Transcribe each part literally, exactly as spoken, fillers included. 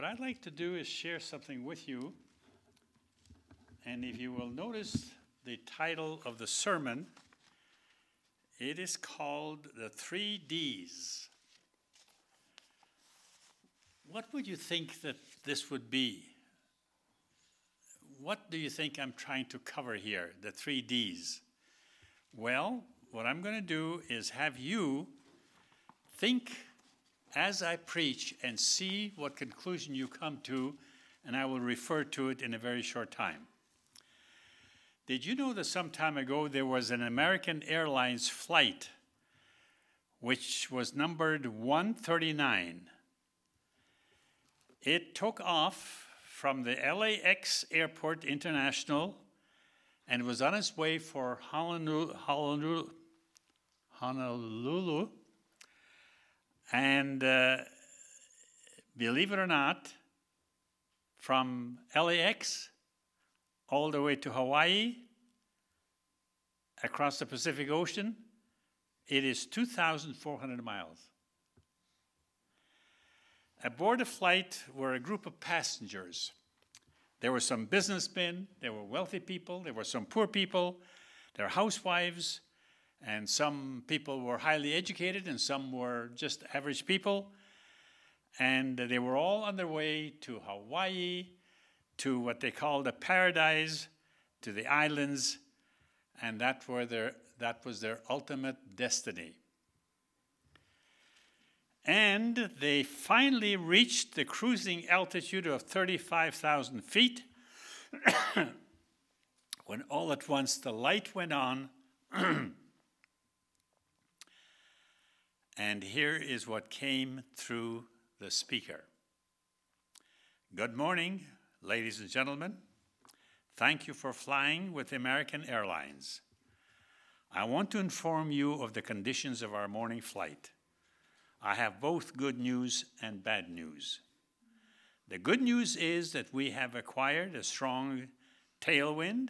What I'd like to do is share something with you. And if you will notice the title of the sermon, it is called The Three D's. What would you think that this would be? What do you think I'm trying to cover here, the three D's? Well, what I'm going to do is have you think as I preach and see what conclusion you come to, and I will refer to it in a very short time. Did you know that some time ago there was an American Airlines flight which was numbered one thirty-nine? It took off from the L A X Airport International and was on its way for Honolulu, Honolulu, Honolulu. And uh, believe it or not, from L A X all the way to Hawaii, across the Pacific Ocean, it is two thousand four hundred miles. Aboard a flight were a group of passengers. There were some businessmen, there were wealthy people, there were some poor people, there were housewives, and some people were highly educated and some were just average people. And they were all on their way to Hawaii, to what they called a paradise, to the islands, and that, were their, that was their ultimate destiny. And they finally reached the cruising altitude of thirty-five thousand feet when all at once the light went on. And here is what came through the speaker. Good morning, ladies and gentlemen. Thank you for flying with American Airlines. I want to inform you of the conditions of our morning flight. I have both good news and bad news. The good news is that we have acquired a strong tailwind,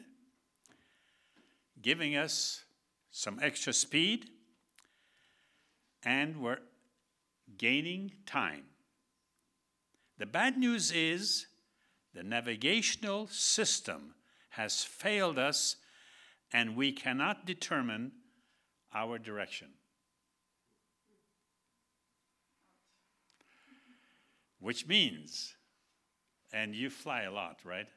giving us some extra speed, and we're gaining time. The bad news is the navigational system has failed us, and we cannot determine our direction. Which means, and you fly a lot, right?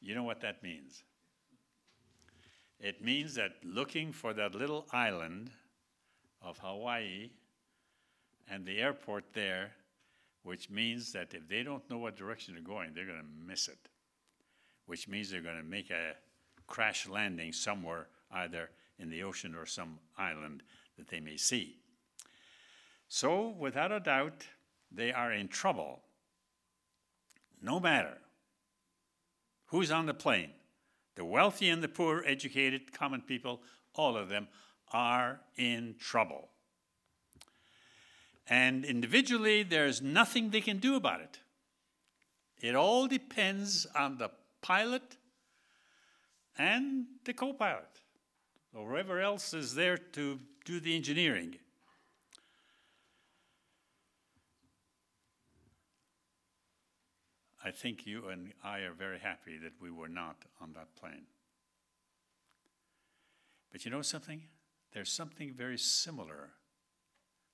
You know what that means. It means that looking for that little island of Hawaii and the airport there, which means that if they don't know what direction they're going, they're going to miss it, which means they're going to make a crash landing somewhere, either in the ocean or some island that they may see. So, without a doubt, they are in trouble. No matter who's on the plane, the wealthy and the poor, educated, common people, all of them are in trouble. And individually, there's nothing they can do about it. It all depends on the pilot and the co-pilot, or whoever else is there to do the engineering. I think you and I are very happy that we were not on that plane. But you know something? There's something very similar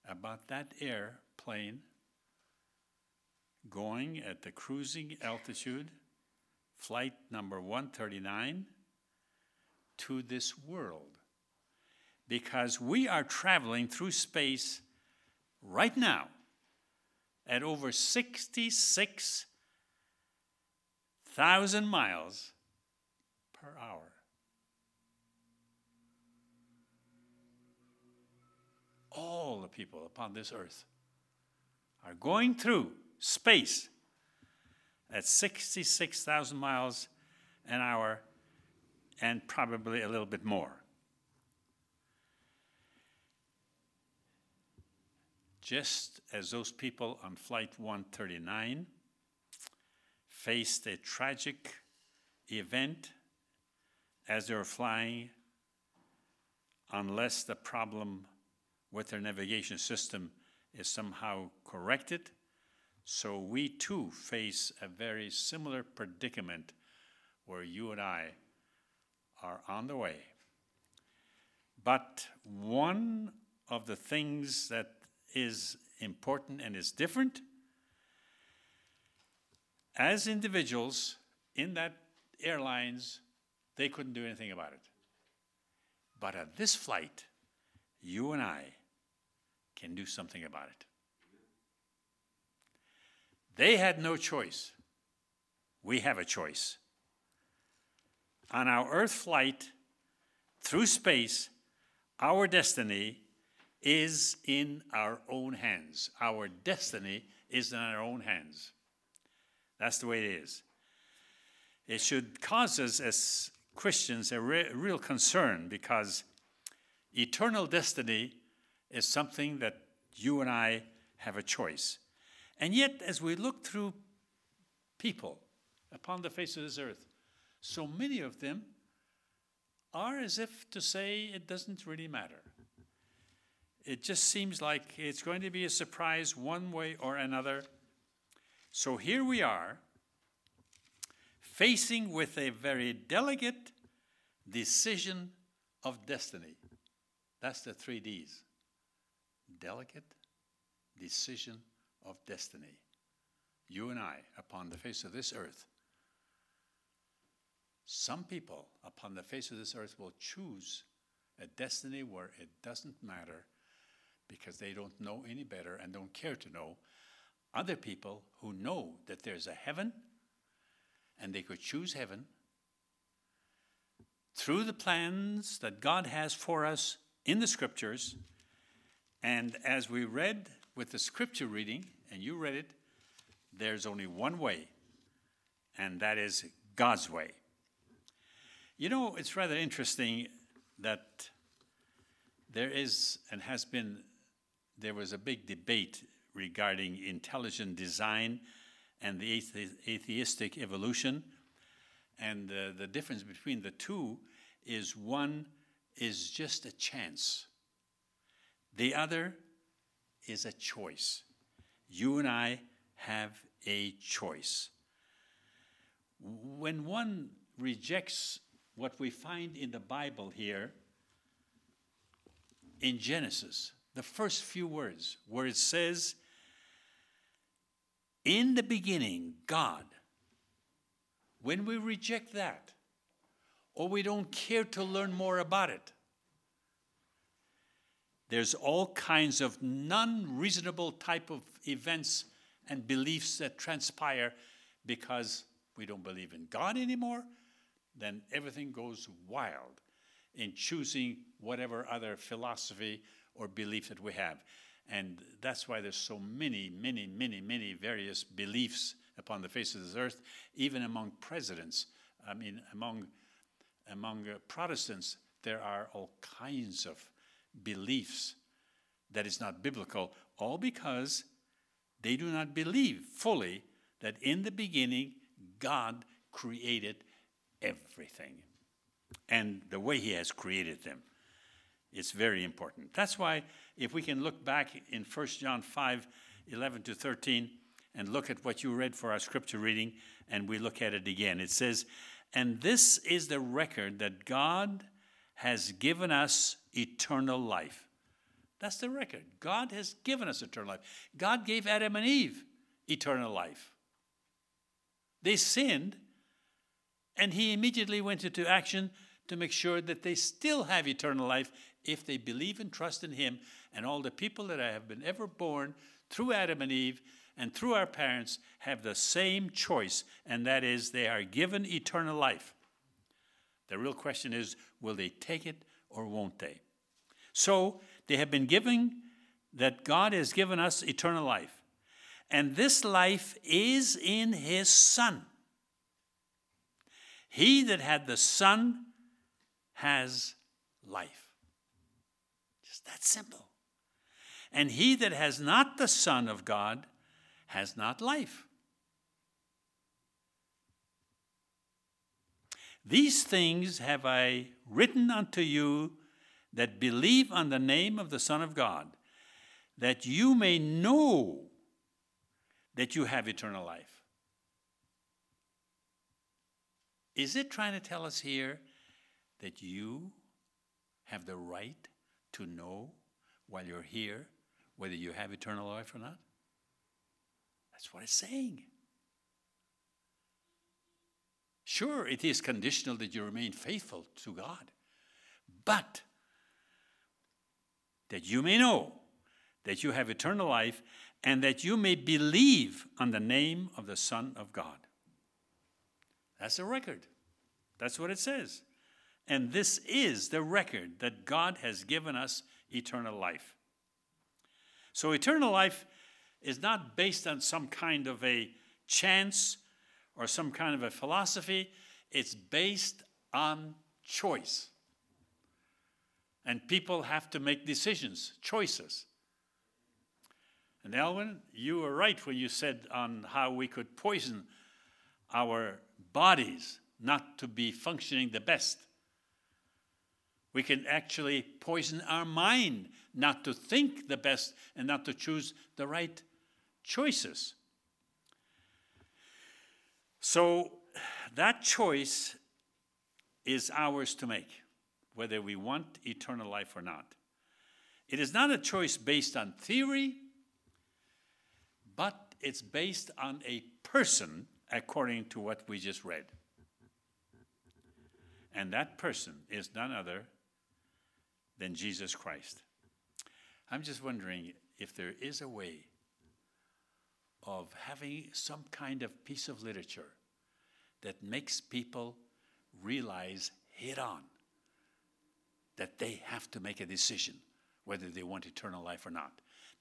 about that airplane going at the cruising altitude, flight number one thirty-nine, to this world. Because we are traveling through space right now at over sixty-six thousand miles per hour. All the people upon this earth are going through space at sixty-six thousand miles an hour and probably a little bit more. Just as those people on Flight one thirty-nine faced a tragic event as they were flying, unless the problem with their navigation system is somehow corrected, So we too face a very similar predicament where you and I are on the way. But one of the things that is important and is different, as individuals in that airlines, they couldn't do anything about it. But on this flight, you and I can do something about it. They had no choice. We have a choice. On our Earth flight through space, our destiny is in our own hands. Our destiny is in our own hands. That's the way it is. It should cause us as Christians a re- real concern, because eternal destiny is something that you and I have a choice. And yet, as we look through people upon the face of this earth, so many of them are as if to say it doesn't really matter. It just seems like it's going to be a surprise one way or another. So here we are, facing with a very delicate decision of destiny. That's the three D's. Delicate decision of destiny. You and I, upon the face of this earth. Some people upon the face of this earth will choose a destiny where it doesn't matter, because they don't know any better and don't care to know. Other people who know that there's a heaven, and they could choose heaven through the plans that God has for us in the Scriptures. And as we read with the Scripture reading, and you read it, there's only one way, and that is God's way. You know, it's rather interesting that there is and has been, there was a big debate regarding intelligent design and the athe- atheistic evolution. And uh, the difference between the two is one is just a chance. The other is a choice. You and I have a choice. When one rejects what we find in the Bible here, in Genesis, the first few words, where it says, in the beginning, God. When we reject that, or we don't care to learn more about it, there's all kinds of non-reasonable type of events and beliefs that transpire, because we don't believe in God anymore. Then everything goes wild in choosing whatever other philosophy or belief that we have. And that's why there's so many, many, many, many various beliefs upon the face of this earth, even among presidents. I mean, among among uh, Protestants, there are all kinds of beliefs that is not biblical, all because they do not believe fully that in the beginning God created everything, and the way he has created them. It's very important. That's why if we can look back in First John five, eleven to thirteen, and look at what you read for our scripture reading, and we look at it again. It says, and this is the record that God has given us eternal life. That's the record. God has given us eternal life. God gave Adam and Eve eternal life. They sinned, and he immediately went into action to make sure that they still have eternal life if they believe and trust in him. And all the people that have been ever born through Adam and Eve and through our parents have the same choice, and that is they are given eternal life. The real question is, will they take it or won't they? So they have been given that God has given us eternal life. And this life is in his Son. He that had the Son has life. Just that simple. And he that has not the Son of God has not life. These things have I written unto you that believe on the name of the Son of God, that you may know that you have eternal life. Is it trying to tell us here that you have the right to know while you're here whether you have eternal life or not? That's what it's saying. Sure, it is conditional that you remain faithful to God, but that you may know that you have eternal life and that you may believe on the name of the Son of God. That's a record. That's what it says. And this is the record that God has given us eternal life. So eternal life is not based on some kind of a chance or some kind of a philosophy. It's based on choice. And people have to make decisions, choices. And Elwin, you were right when you said on how we could poison our bodies not to be functioning the best. We can actually poison our mind not to think the best and not to choose the right choices. So that choice is ours to make, whether we want eternal life or not. It is not a choice based on theory, but it's based on a person according to what we just read. And that person is none other than Jesus Christ. I'm just wondering if there is a way of having some kind of piece of literature that makes people realize head on that they have to make a decision whether they want eternal life or not.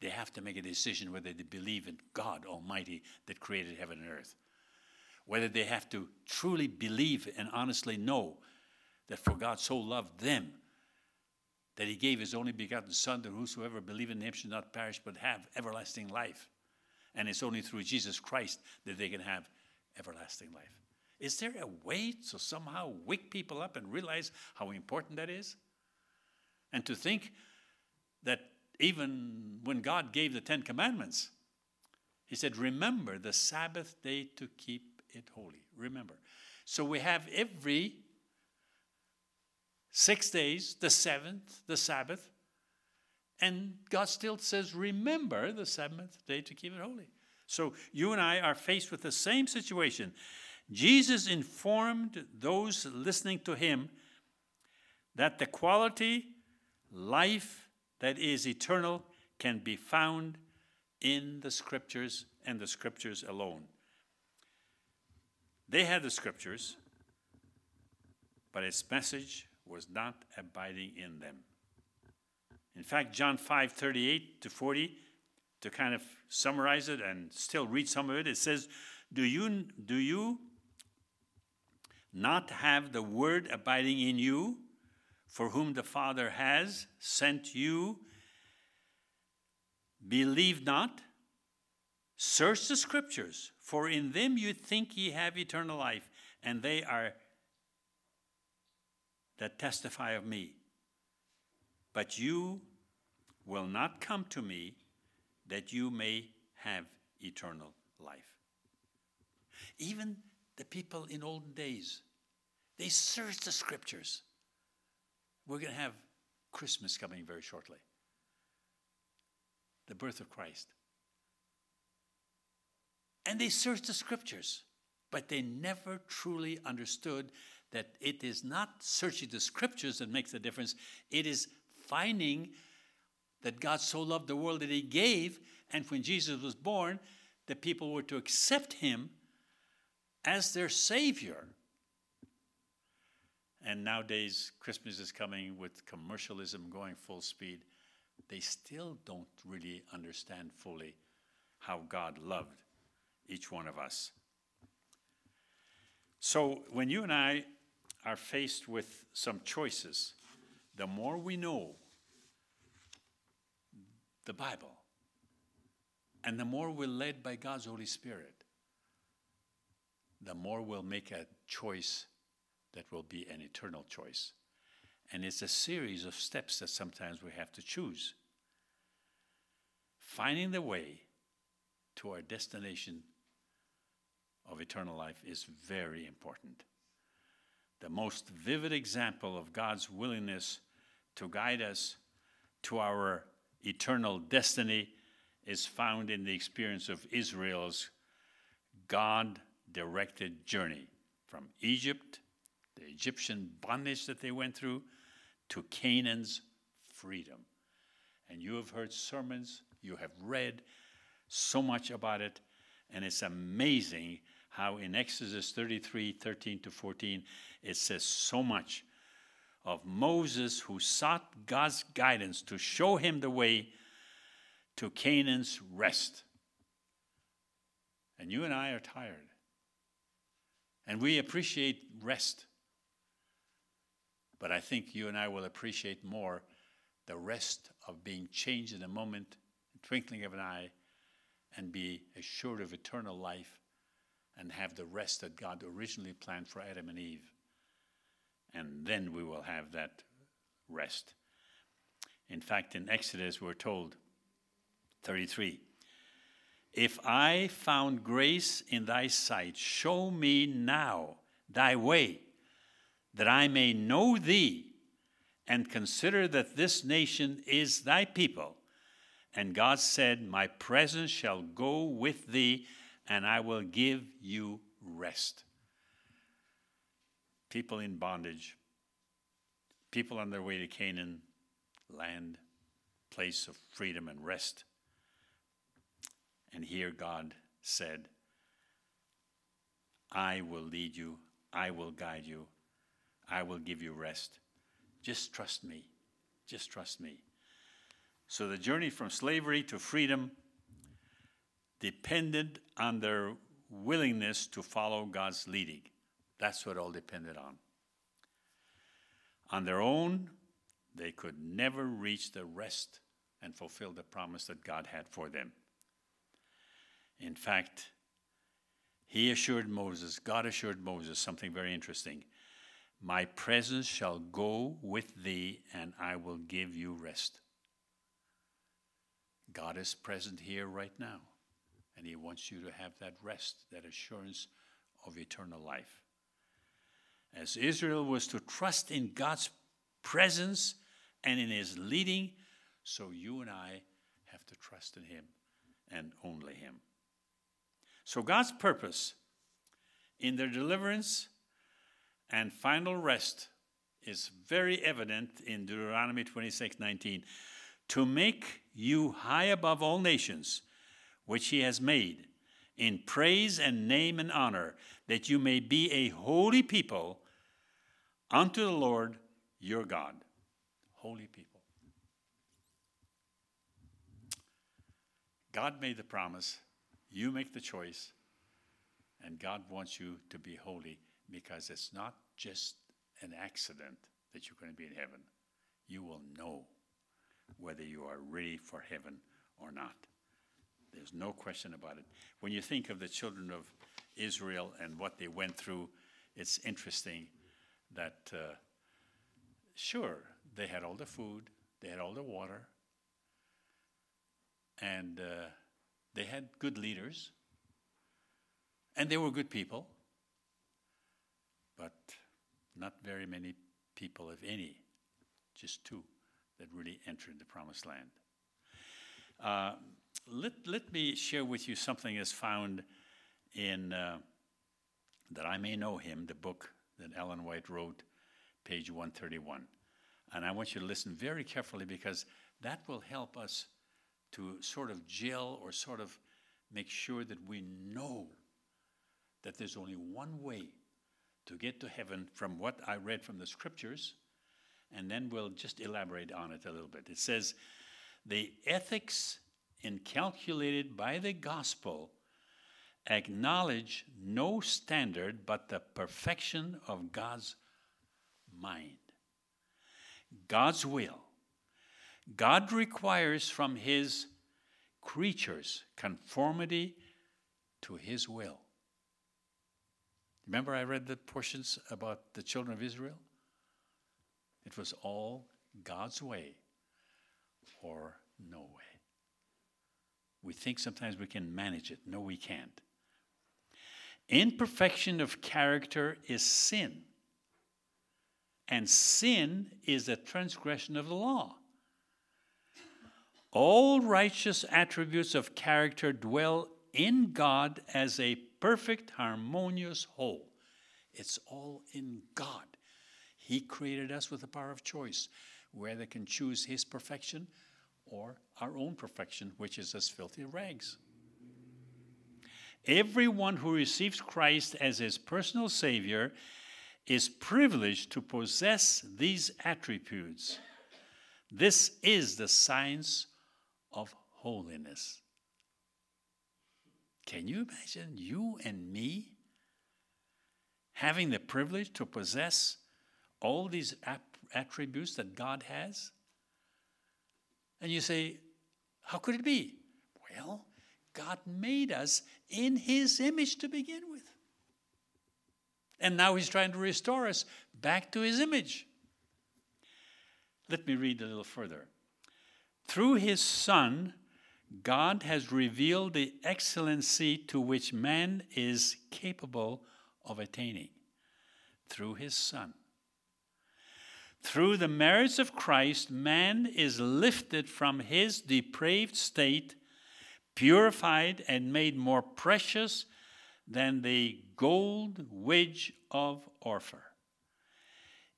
They have to make a decision whether they believe in God Almighty that created heaven and earth. Whether they have to truly believe and honestly know that for God so loved them that he gave his only begotten Son, that whosoever believe in him should not perish but have everlasting life. And it's only through Jesus Christ that they can have everlasting life. Is there a way to somehow wake people up and realize how important that is? And to think that even when God gave the Ten Commandments, he said, remember the Sabbath day to keep it holy. Remember. So we have every six days, the seventh, the Sabbath, and God still says, remember the seventh day to keep it holy. So you and I are faced with the same situation. Jesus informed those listening to him that the quality life that is eternal can be found in the Scriptures and the Scriptures alone. They had the Scriptures, but its message was not abiding in them. In fact, John five, thirty-eight to forty, to kind of summarize it and still read some of it, it says, Do you, do you not have the word abiding in you, for whom the Father has sent you? Believe not. Search the Scriptures, for in them you think ye have eternal life, and they are that testify of me. But you will not come to me that you may have eternal life. Even the people in olden days, they searched the Scriptures. We're going to have Christmas coming very shortly. The birth of Christ. And they searched the Scriptures, but they never truly understood that it is not searching the Scriptures that makes the difference. It is finding that God so loved the world that he gave, and when Jesus was born, the people were to accept him as their Savior. And nowadays, Christmas is coming with commercialism going full speed. They still don't really understand fully how God loved each one of us. So when you and I are faced with some choices, the more we know the Bible, and the more we're led by God's Holy Spirit, the more we'll make a choice that will be an eternal choice. And it's a series of steps that sometimes we have to choose. Finding the way to our destination of eternal life is very important. The most vivid example of God's willingness to guide us to our eternal destiny is found in the experience of Israel's God-directed journey from Egypt, the Egyptian bondage that they went through, to Canaan's freedom. And you have heard sermons, you have read so much about it, and it's amazing how in Exodus thirty-three, thirteen to fourteen, it says so much of Moses who sought God's guidance to show him the way to Canaan's rest. And you and I are tired. And we appreciate rest. But I think you and I will appreciate more the rest of being changed in a moment, a twinkling of an eye, and be assured of eternal life and have the rest that God originally planned for Adam and Eve. And then we will have that rest. In fact, in Exodus, we're told, thirty-three, if I found grace in thy sight, show me now thy way, that I may know thee, and consider that this nation is thy people. And God said, my presence shall go with thee, and I will give you rest. People in bondage, people on their way to Canaan, land, place of freedom and rest. And here God said, I will lead you, I will guide you, I will give you rest. Just trust me, just trust me. So the journey from slavery to freedom depended on their willingness to follow God's leading. That's what all depended on. On their own, they could never reach the rest and fulfill the promise that God had for them. In fact, he assured Moses, God assured Moses something very interesting. My presence shall go with thee, and I will give you rest. God is present here right now, and he wants you to have that rest, that assurance of eternal life. As Israel was to trust in God's presence and in his leading, so you and I have to trust in him and only him. So God's purpose in their deliverance and final rest is very evident in Deuteronomy twenty-six nineteen, to make you high above all nations, which he has made, in praise and name and honor, that you may be a holy people unto the Lord your God. Holy people. God made the promise. You make the choice, and God wants you to be holy because it's not just an accident that you're going to be in heaven. You will know whether you are ready for heaven or not. There's no question about it. When you think of the children of Israel and what they went through, it's interesting that, uh, sure, they had all the food, they had all the water, and uh, they had good leaders, and they were good people, but not very many people, if any, just two, that really entered the promised land. Uh, let, let me share with you something that's found in uh, That I May Know Him, the book that Ellen White wrote, page one thirty-one. And I want you to listen very carefully because that will help us to sort of gel or sort of make sure that we know that there's only one way to get to heaven from what I read from the scriptures, and then we'll just elaborate on it a little bit. It says, the ethics inculcated by the gospel acknowledge no standard but the perfection of God's mind, God's will. God requires from his creatures conformity to his will. Remember I read the portions about the children of Israel? It was all God's way or no way. We think sometimes we can manage it. No, we can't. Imperfection of character is sin. And sin is a transgression of the law. All righteous attributes of character dwell in God as a perfect, harmonious whole. It's all in God. He created us with the power of choice, where they can choose his perfection or our own perfection, which is as filthy rags. Everyone who receives Christ as his personal Savior is privileged to possess these attributes. This is the science of holiness. Can you imagine you and me having the privilege to possess all these ap- attributes that God has? And you say, how could it be? Well, God made us in his image to begin with. And now he's trying to restore us back to his image. Let me read a little further. Through his Son, God has revealed the excellency to which man is capable of attaining. Through his Son. Through the merits of Christ, man is lifted from his depraved state, purified and made more precious than the gold wedge of Orpher.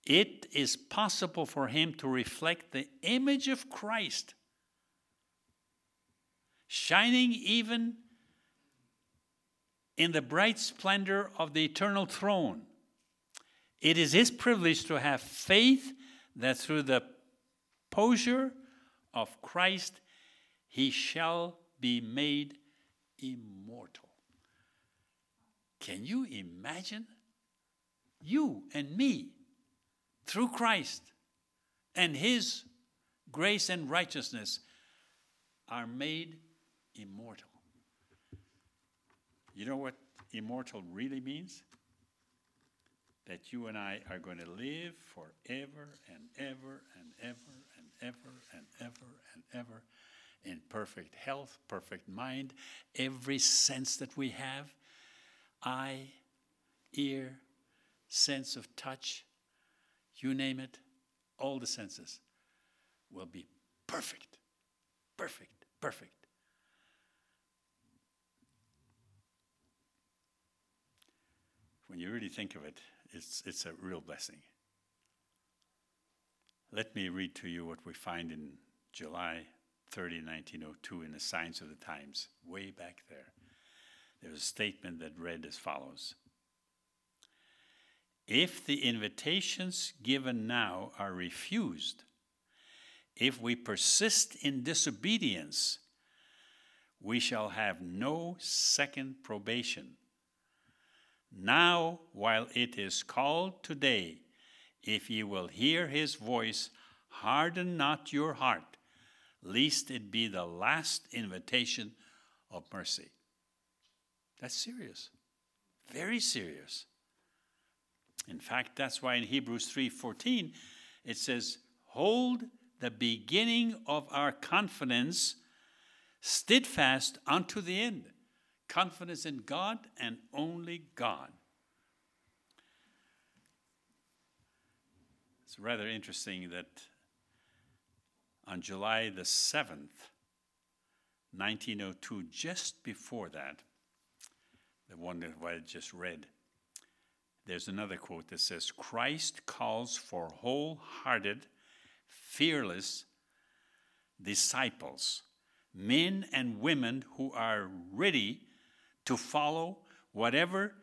It is possible for him to reflect the image of Christ, shining even in the bright splendor of the eternal throne. It is his privilege to have faith that through the posture of Christ, he shall be made immortal. Can you imagine? You and me, through Christ and his grace and righteousness, are made immortal. You know what immortal really means? That you and I are going to live forever and ever and ever and ever and ever and ever in perfect health, perfect mind, every sense that we have, eye, ear, sense of touch, you name it, all the senses will be perfect, perfect, perfect. When you really think of it, It's, it's a real blessing. Let me read to you what we find in July thirtieth, nineteen oh two in the Science of the Times, way back there. There's a statement that read as follows. If the invitations given now are refused, if we persist in disobedience, we shall have no second probation. Now, while it is called today, if ye will hear his voice, harden not your heart, lest it be the last invitation of mercy. That's serious. Very serious. In fact, that's why in Hebrews three fourteen, it says, hold the beginning of our confidence steadfast unto the end. Confidence in God and only God. It's rather interesting that on July the seventh, nineteen oh two, just before that, the one that I just read, there's another quote that says, Christ calls for wholehearted, fearless disciples, men and women who are ready to follow whatever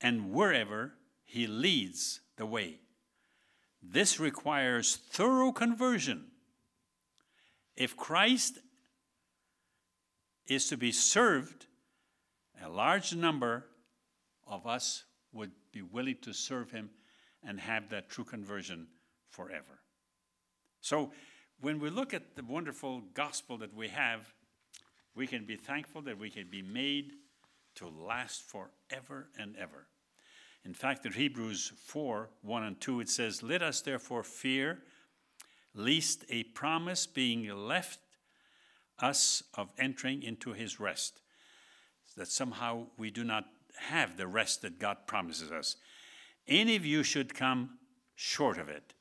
and wherever he leads the way. This requires thorough conversion. If Christ is to be served, a large number of us would be willing to serve him and have that true conversion forever. So when we look at the wonderful gospel that we have, we can be thankful that we can be made to last forever and ever. In fact, in Hebrews four, one and two, it says, let us therefore fear, lest a promise being left us of entering into his rest, that somehow we do not have the rest that God promises us. Any of you should come short of it.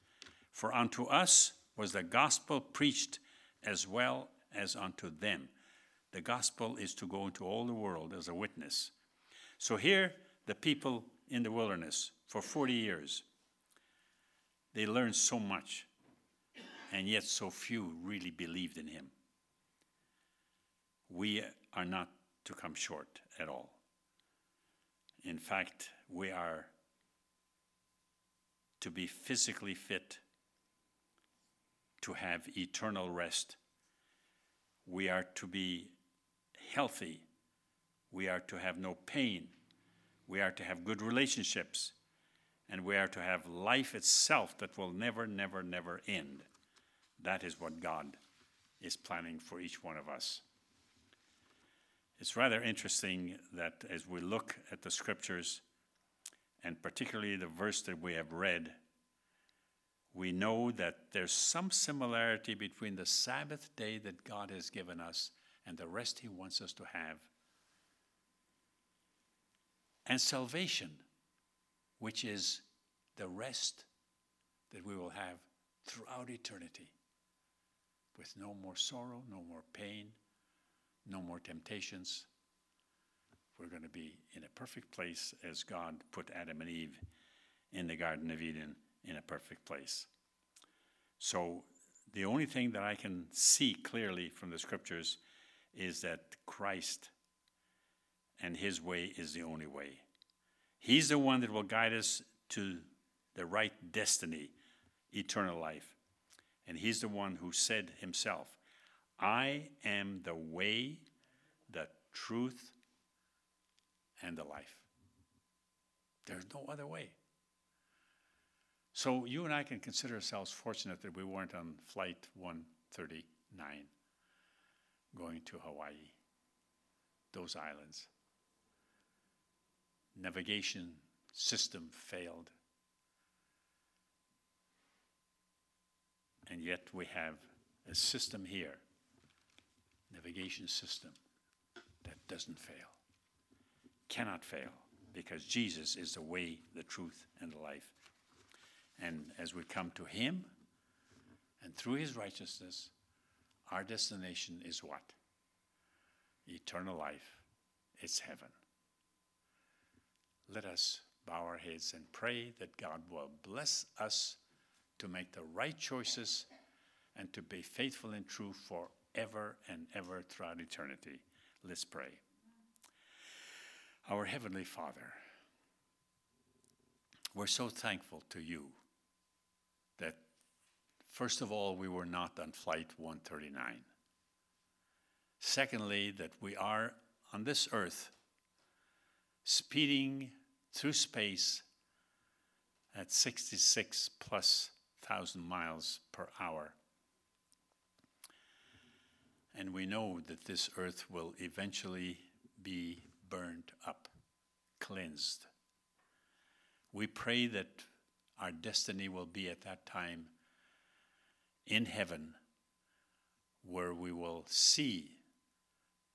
For unto us was the gospel preached as well as unto them. The gospel is to go into all the world as a witness. So here, the people in the wilderness for forty years, they learned so much, and yet so few really believed in him. We are not to come short at all. In fact, we are to be physically fit to have eternal rest. We are to be healthy. We are to have no pain. We are to have good relationships. And we are to have life itself that will never, never, never end. That is what God is planning for each one of us. It's rather interesting that as we look at the scriptures, and particularly the verse that we have read, we know that there's some similarity between the Sabbath day that God has given us and the rest he wants us to have, and salvation, which is the rest that we will have throughout eternity, with no more sorrow, no more pain, no more temptations. We're going to be in a perfect place as God put Adam and Eve in the Garden of Eden in a perfect place. So the only thing that I can see clearly from the scriptures is that Christ and his way is the only way. He's the one that will guide us to the right destiny, eternal life. And he's the one who said himself, I am the way, the truth, and the life. There's no other way. So you and I can consider ourselves fortunate that we weren't on flight one thirty-nine going to Hawaii, those islands. Navigation system failed. And yet we have a system here, navigation system, that doesn't fail, cannot fail, because Jesus is the way, the truth, and the life. And as we come to him, and through his righteousness, our destination is what? Eternal life. It's heaven. Let us bow our heads and pray that God will bless us to make the right choices and to be faithful and true forever and ever throughout eternity. Let's pray. Our Heavenly Father, we're so thankful to you that, first of all, we were not on flight one thirty-nine. Secondly, that we are on this earth speeding through space at sixty-six plus thousand miles per hour. And we know that this earth will eventually be burned up, cleansed. We pray that our destiny will be at that time in heaven, where we will see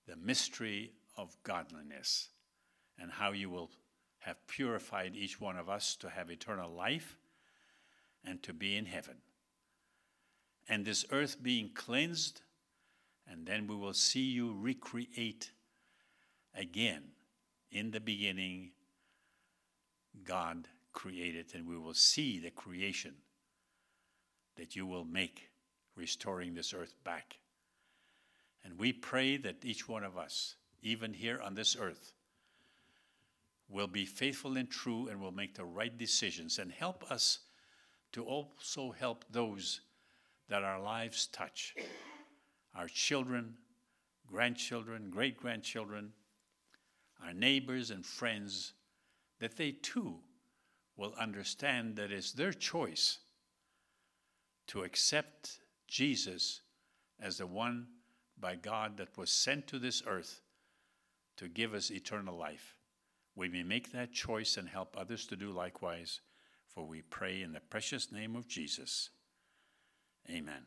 the mystery of godliness and how you will have purified each one of us to have eternal life and to be in heaven. And this earth being cleansed, and then we will see you recreate again. In the beginning, God created, and we will see the creation that you will make, restoring this earth back. And we pray that each one of us, even here on this earth, will be faithful and true and will make the right decisions, and help us to also help those that our lives touch, our children, grandchildren, great-grandchildren, our neighbors and friends, that they too will understand that it's their choice to accept Jesus as the one by God that was sent to this earth to give us eternal life. We may make that choice and help others to do likewise, for we pray in the precious name of Jesus. Amen.